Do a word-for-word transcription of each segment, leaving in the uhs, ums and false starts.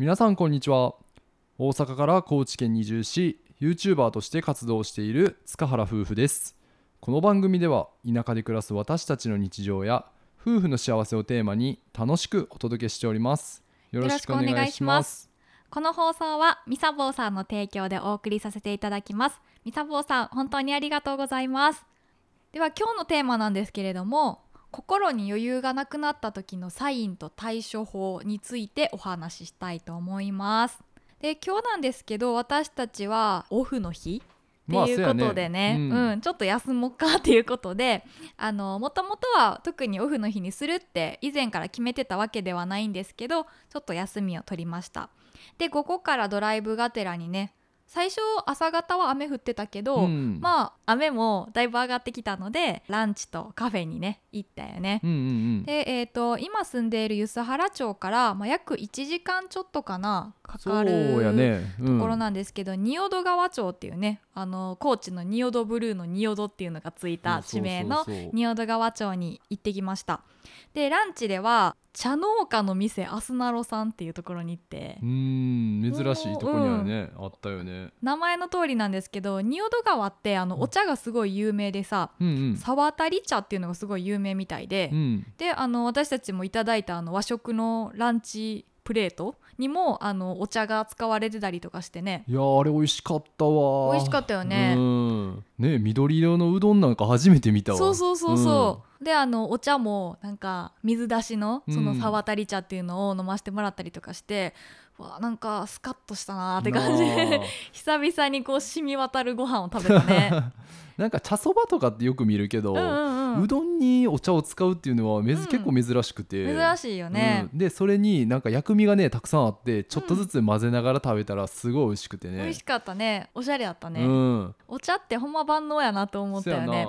皆さんこんにちは。大阪から高知県に移住し、YouTuber として活動している塚原夫婦です。この番組では田舎で暮らす私たちの日常や夫婦の幸せをテーマに楽しくお届けしております。よろしくお願いします。この放送はみさぼうさんの提供でお送りさせていただきます。みさぼうさん、本当にありがとうございます。では今日のテーマなんですけれども、心に余裕がなくなった時のサインと対処法についてお話ししたいと思います。で、今日なんですけど、私たちはオフの日っていうことでね、まあ、そうやね、うんうん、ちょっと休もうかっていうことで、あのもともとは特にオフの日にするって以前から決めてたわけではないんですけど、ちょっと休みを取りました。で、午後からドライブがてらにね、最初朝方は雨降ってたけど、うん、まあ雨もだいぶ上がってきたのでランチとカフェにね行ったよね、うんうんうん、で、えーと、今住んでいる梼原町から、まあ、約いちじかんちょっとかなかかる、そうやね、うん、ところなんですけど、仁淀川町っていうね、あの高知の仁淀ブルーの仁淀っていうのがついた地名の仁淀川町に行ってきました。で、ランチでは茶農家の店アスナロさんっていうところに行って、うーん、珍しいところにあるね、うん、あったよね。名前の通りなんですけど、仁淀川ってあのお茶がすごい有名でさ、うんうん、沢渡茶っていうのがすごい有名みたいで、うん、で、あの私たちもいただいたあの和食のランチプレートにもあのお茶が使われてたりとかしてね。いや、あれ美味しかったわ。美味しかったよね。うんね、緑色のうどんなんか初めて見たわ。そうそうそうそう、うん、で、あのお茶もなんか水出しのその沢渡茶っていうのを飲ませてもらったりとかして、うん、わ、なんかスカッとしたなって感じで久々にこう染み渡るご飯を食べたねなんか茶そばとかってよく見るけど、うんうんうん、うどんにお茶を使うっていうのは、うん、結構珍しくて、珍しいよね、うん、でそれになんか薬味がねたくさんあって、ちょっとずつ混ぜながら食べたらすごい美味しくてね、うん、美味しかったね。おしゃれだったね、うん、お茶ってほんま万能やなと思ったよね。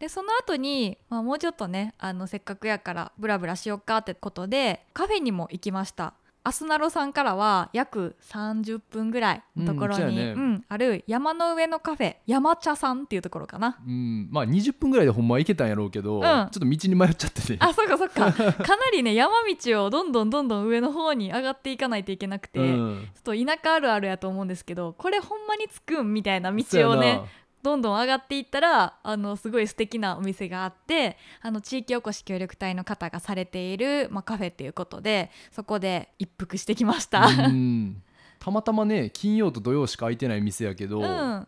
で、その後に、まあ、もうちょっとね、あのせっかくやからブラブラしよっかってことでカフェにも行きました。アスナロさんからは約さんじゅっぷんぐらいのところに、うんねうん、ある山の上のカフェ山茶さんっていうところかな、うん、まあにじゅっぷんぐらいでほんま行けたんやろうけど、うん、ちょっと道に迷っちゃってね。あ、そっかそっかかなりね山道をどんどんどんどん上の方に上がっていかないといけなくて、うん、ちょっと田舎あるあるやと思うんですけど、これほんまに着くんみたいな道をねどんどん上がっていったら、あのすごい素敵なお店があって、あの地域おこし協力隊の方がされている、まあ、カフェっていうことで、そこで一服してきました。うんたまたまね金曜と土曜しか空いてない店やけど、うん、今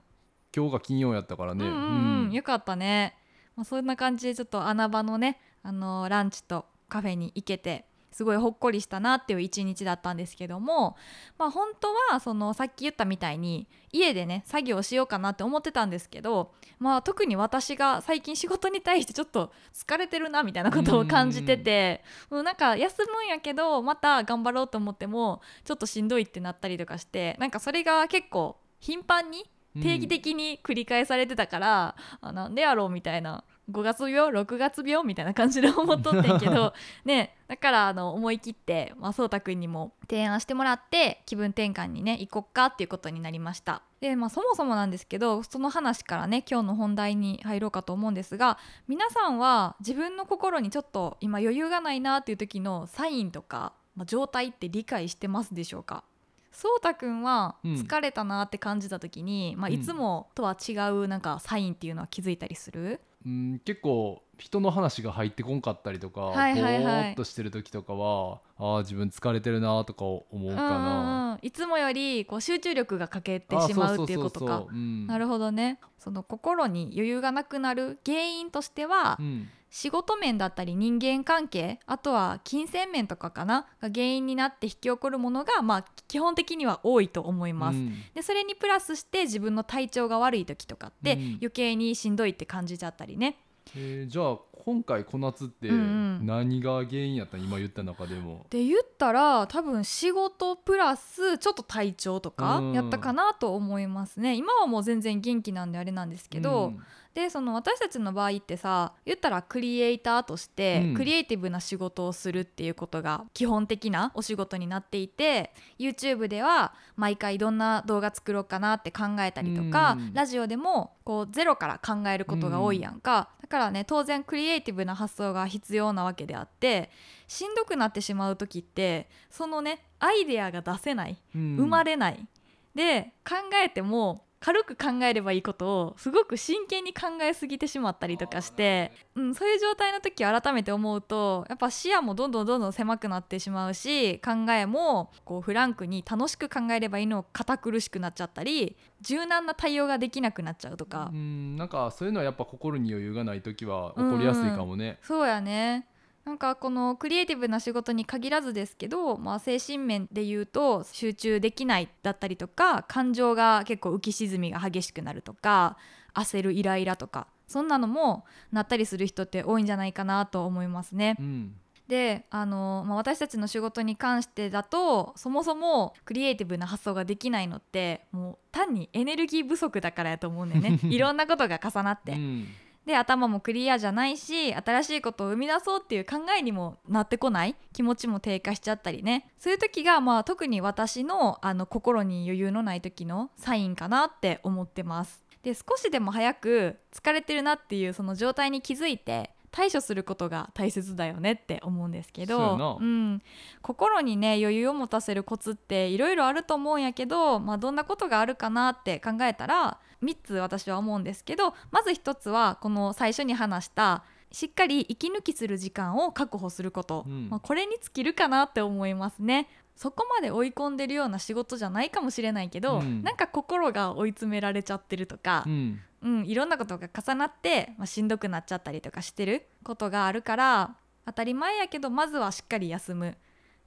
日が金曜やったからね、うんうんうん、よかったね、まあ、そんな感じでちょっと穴場のね、あのランチとカフェに行けてすごいほっこりしたなっていう一日だったんですけども、まあ、本当はそのさっき言ったみたいに家でね作業しようかなって思ってたんですけど、まあ、特に私が最近仕事に対してちょっと疲れてるなみたいなことを感じてて、うん、もうなんか休むんやけどまた頑張ろうと思ってもちょっとしんどいってなったりとかして、なんかそれが結構頻繁に定期的に繰り返されてたから、うん、あ、なんでやろうみたいな、ごがつ病ろくがつ病みたいな感じで思っとってんけどね、だからあの思い切ってそうたくんにも提案してもらって気分転換にね行こっかっていうことになりました。で、まあ、そもそもなんですけど、その話からね今日の本題に入ろうかと思うんですが、皆さんは自分の心にちょっと今余裕がないなっていう時のサインとか、まあ、状態って理解してますでしょうか。そうたくんは疲れたなって感じた時に、うん、まあ、いつもとは違うなんかサインっていうのは気づいたりする？うん、結構人の話が入ってこんかったりとか、はいはいはい、ぼーっとしてる時とかはあ自分疲れてるなとか思うかな、うんうん、いつもよりこう集中力が欠けてしまうっていうことか。なるほどね。その心に余裕がなくなる原因としては、うん、仕事面だったり人間関係、あとは金銭面とかかなが原因になって引き起こるものが、まあ、基本的には多いと思います、うん、でそれにプラスして自分の体調が悪い時とかって、うん、余計にしんどいって感じちゃったりね。えー、じゃあ今回こなつって何が原因やったの、うん、今言った中でもって言ったら多分仕事プラスちょっと体調とかやったかなと思いますね、うん、今はもう全然元気なんであれなんですけど、うん、でその私たちの場合ってさ、言ったらクリエイターとしてクリエイティブな仕事をするっていうことが基本的なお仕事になっていて、 YouTube では毎回どんな動画作ろうかなって考えたりとか、うん、ラジオでもこうゼロから考えることが多いやんか、うん、だからね当然クリエイティブな発想が必要なわけであって、しんどくなってしまう時ってそのねアイデアが出せない、うん、生まれない、で考えても軽く考えればいいことをすごく真剣に考えすぎてしまったりとかして、うん、そういう状態の時改めて思うと、やっぱ視野もどんどんどんどん狭くなってしまうし、考えもこうフランクに楽しく考えればいいのを堅苦しくなっちゃったり、柔軟な対応ができなくなっちゃうとか、うん、なんかそういうのはやっぱ心に余裕がない時は起こりやすいかもね、うん、そうやね。なんかこのクリエイティブな仕事に限らずですけど、まあ、精神面で言うと集中できないだったりとか、感情が結構浮き沈みが激しくなるとか、焦るイライラとか、そんなのもなったりする人って多いんじゃないかなと思いますね、うん。であの、まあ、私たちの仕事に関してだと、そもそもクリエイティブな発想ができないのってもう単にエネルギー不足だからやと思うんだよねいろんなことが重なって、うん、で頭もクリアじゃないし、新しいことを生み出そうっていう考えにもなってこない、気持ちも低下しちゃったりね、そういう時が、まあ、特に私の、あの心に余裕のない時のサインかなって思ってます。で少しでも早く疲れてるなっていうその状態に気づいて対処することが大切だよねって思うんですけど、うん、心にね余裕を持たせるコツっていろいろあると思うんやけど、まあ、どんなことがあるかなって考えたらみっつ私は思うんですけど、まずひとつはこの最初に話したしっかり息抜きする時間を確保すること、うん、まあ、これに尽きるかなって思いますね。そこまで追い込んでるような仕事じゃないかもしれないけど、うん、なんか心が追い詰められちゃってるとか、うんうん、いろんなことが重なって、まあ、しんどくなっちゃったりとかしてることがあるから、当たり前やけどまずはしっかり休む。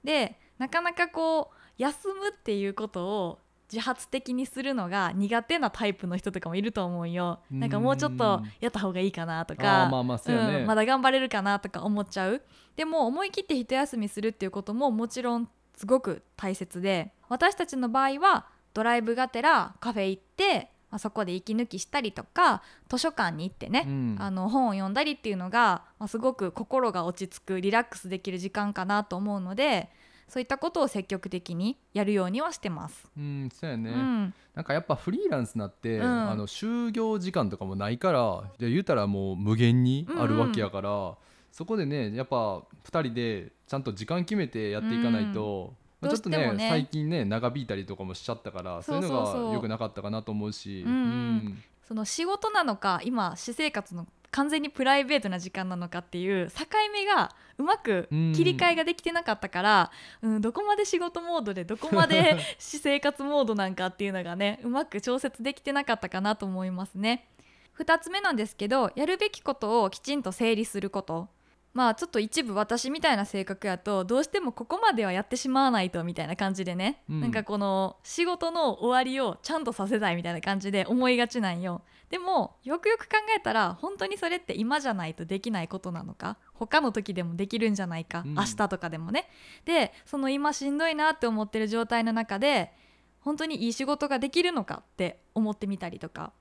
でなかなかこう休むっていうことを自発的にするのが苦手なタイプの人とかもいると思うよ。なんかもうちょっとやった方がいいかなとか、あ、まあまあそうやね、うん、まだ頑張れるかなとか思っちゃう。でも思い切って一休みするっていうことももちろんすごく大切で、私たちの場合はドライブがてらカフェ行って、まあ、そこで息抜きしたりとか、図書館に行ってね、うん、あの本を読んだりっていうのが、まあ、すごく心が落ち着くリラックスできる時間かなと思うので、そういったことを積極的にやるようにはしてます。うん、そうやね、うん、なんかやっぱフリーランスになって、うん、あの就業時間とかもないから、で言うたらもう無限にあるわけやから、うんうん、そこでねやっぱふたりでちゃんと時間決めてやっていかないと、うん、まあ、ちょっと ね, ね最近ね長引いたりとかもしちゃったから、そういうのが良くなかったかなと思うし、うんうんうん、その仕事なのか今私生活の完全にプライベートな時間なのかっていう境目がうまく切り替えができてなかったから、うんうん、どこまで仕事モードでどこまで私生活モードなんかっていうのがねうまく調節できてなかったかなと思いますね。ふたつめなんですけど、やるべきことをきちんと整理すること。まあちょっと一部私みたいな性格やと、どうしてもここまではやってしまわないとみたいな感じでね、うん、なんかこの仕事の終わりをちゃんとさせたいみたいな感じで思いがちなんよ。でもよくよく考えたら、本当にそれって今じゃないとできないことなのか、他の時でもできるんじゃないか、うん、明日とかでもね。でその今しんどいなって思ってる状態の中で、本当にいい仕事ができるのかって思ってみたりとか、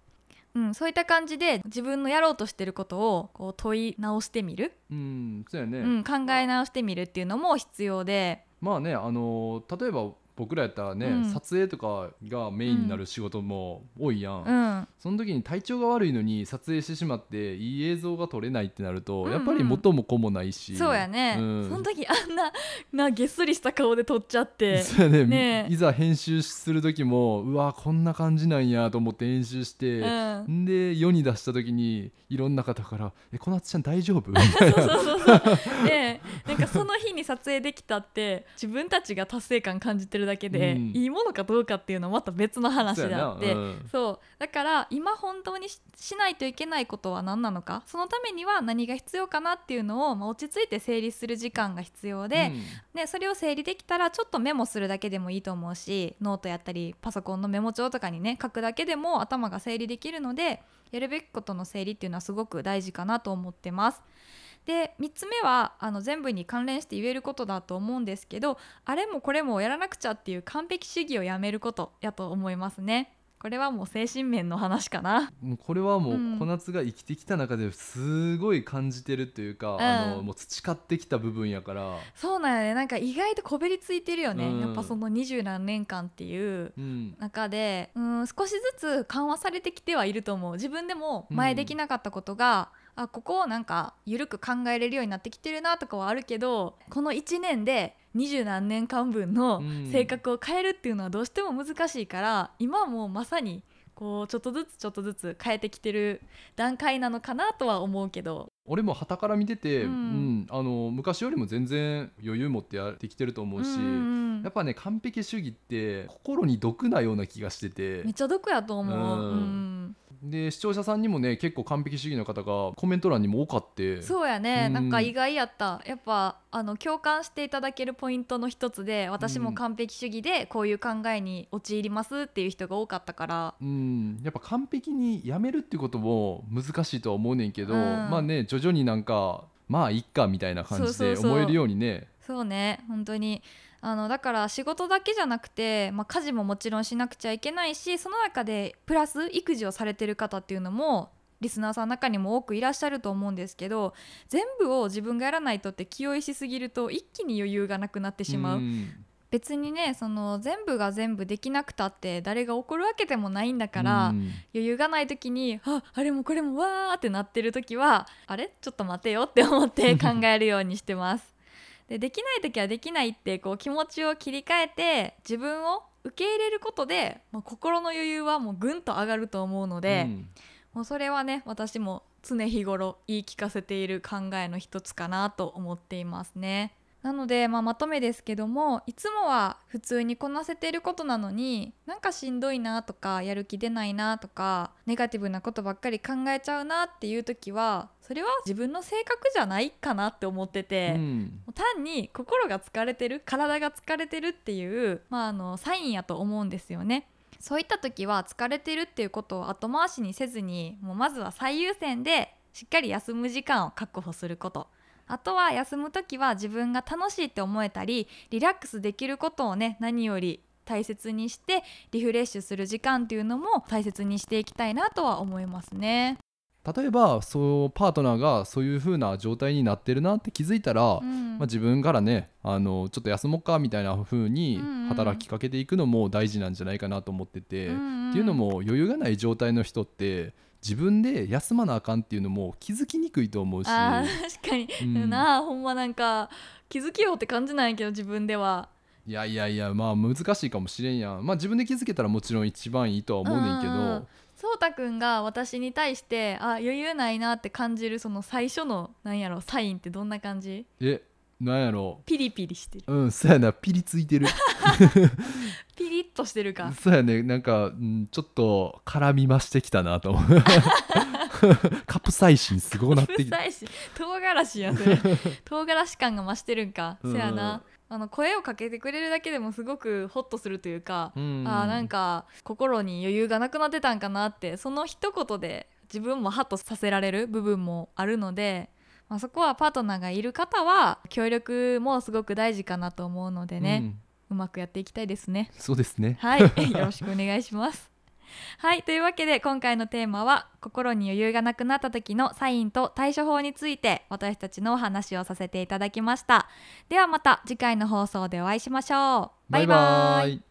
うん、そういった感じで自分のやろうとしてることをこう問い直してみる、うん、そうやね、うん、考え直してみるっていうのも必要で、まあね、あの例えば僕らやったらね、うん、撮影とかがメインになる仕事も多いやん、うん、その時に体調が悪いのに撮影してしまっていい映像が撮れないってなると、うんうん、やっぱり元も子もないし、そうやね、うん、その時あんな、なげっそりした顔で撮っちゃって、そうやね、ね、いざ編集する時もうわこんな感じなんやと思って編集して、うん、で世に出した時にいろんな方からえこのあつちゃん大丈夫みたいなそうそうそうそう、ね、なんかその日に撮影できたって自分たちが達成感感じてるだけで、うん、いいものかどうかっていうのはまた別の話であって、そう、うん、そうだから今本当に し, しないといけないことは何なのか、そのためには何が必要かなっていうのを、まあ、落ち着いて整理する時間が必要で、うん、ね、それを整理できたらちょっとメモするだけでもいいと思うし、ノートやったりパソコンのメモ帳とかにね書くだけでも頭が整理できるので、やるべきことの整理っていうのはすごく大事かなと思ってます。でみっつめはあの全部に関連して言えることだと思うんですけど、あれもこれもやらなくちゃっていう完璧主義をやめることやと思いますね。これはもう精神面の話かな。もうこれはもう小夏が生きてきた中ですごい感じてるというか、うん、あのもう培ってきた部分やから。そうなんよね。なんか意外とこびりついてるよね、うん、やっぱその二十何年間っていう中で、うん、うん少しずつ緩和されてきてはいると思う。自分でも前できなかったことが、うんあここをなんか緩く考えれるようになってきてるなとかはあるけど、このいちねんでにじゅう何年間分の性格を変えるっていうのはどうしても難しいから、うん、今はもうまさにこうちょっとずつちょっとずつ変えてきてる段階なのかなとは思うけど、俺も傍から見てて、うんうん、あの昔よりも全然余裕持ってやってきてると思うし、うんうん、やっぱね完璧主義って心に毒なような気がしてて、めっちゃ毒やと思う、うんうんで視聴者さんにもね結構完璧主義の方がコメント欄にも多かって。そうやね、うん、なんか意外やった。やっぱあの共感していただけるポイントの一つで、私も完璧主義でこういう考えに陥りますっていう人が多かったから、うん、やっぱ完璧にやめるってことも難しいとは思うねんけど、うん、まあね徐々になんかまあいっかみたいな感じで思えるようにね。そうね本当にあのだから仕事だけじゃなくて、まあ、家事ももちろんしなくちゃいけないし、その中でプラス育児をされてる方っていうのもリスナーさんの中にも多くいらっしゃると思うんですけど、全部を自分がやらないとって気負いしすぎると一気に余裕がなくなってしまう。別にねその全部が全部できなくたって誰が怒るわけでもないんだから、余裕がない時に あ, あれもこれもわーってなってる時はあれちょっと待てよって思って考えるようにしてますで, できないときはできないってこう気持ちを切り替えて自分を受け入れることで、まあ、心の余裕はもうぐんと上がると思うので、うん、もうそれはね私も常日頃言い聞かせている考えの一つかなと思っていますね。なので、まあ、まとめですけども、いつもは普通にこなせていることなのになんかしんどいなとかやる気出ないなとかネガティブなことばっかり考えちゃうなっていう時はそれは自分の性格じゃないかなって思ってて、うん、単に心が疲れてる体が疲れてるっていう、まあ、あのサインやと思うんですよね。そういった時は疲れてるっていうことを後回しにせずに、もうまずは最優先でしっかり休む時間を確保すること、あとは休むときは自分が楽しいって思えたりリラックスできることをね何より大切にしてリフレッシュする時間っていうのも大切にしていきたいなとは思いますね。例えばそうパートナーがそういう風な状態になってるなって気づいたら、うんまあ、自分からねあのちょっと休もうかみたいな風に働きかけていくのも大事なんじゃないかなと思ってて、うんうん、っていうのも余裕がない状態の人って自分で休まなあかんっていうのも気づきにくいと思うし。あ確かに、うん、なあほんまなんか気づきようって感じなんやけど自分では。いやいやいやまあ難しいかもしれんやん。まあ自分で気づけたらもちろん一番いいとは思うねんけど、そうたくんが私に対してあ余裕ないなって感じるその最初のなんやろサインってどんな感じ？えなんやろピリピリしてる。うんそうやなピリついてるピリッとしてるか。そうやねなんか、うん、ちょっと絡みましてきたなと思うカプサイシンすごくなってきてカプサイシン唐辛子やそれ唐辛子感が増してるんか、うん、そうやなあの声をかけてくれるだけでもすごくホッとするというか、うん、あなんか心に余裕がなくなってたんかなってその一言で自分もハッとさせられる部分もあるので、まあ、そこはパートナーがいる方は協力もすごく大事かなと思うのでね、うん、うまくやっていきたいですね。そうですね、はい、よろしくお願いしますはいというわけで今回のテーマは心に余裕がなくなった時のサインと対処法について私たちのお話をさせていただきました。ではまた次回の放送でお会いしましょう。バイバーイ。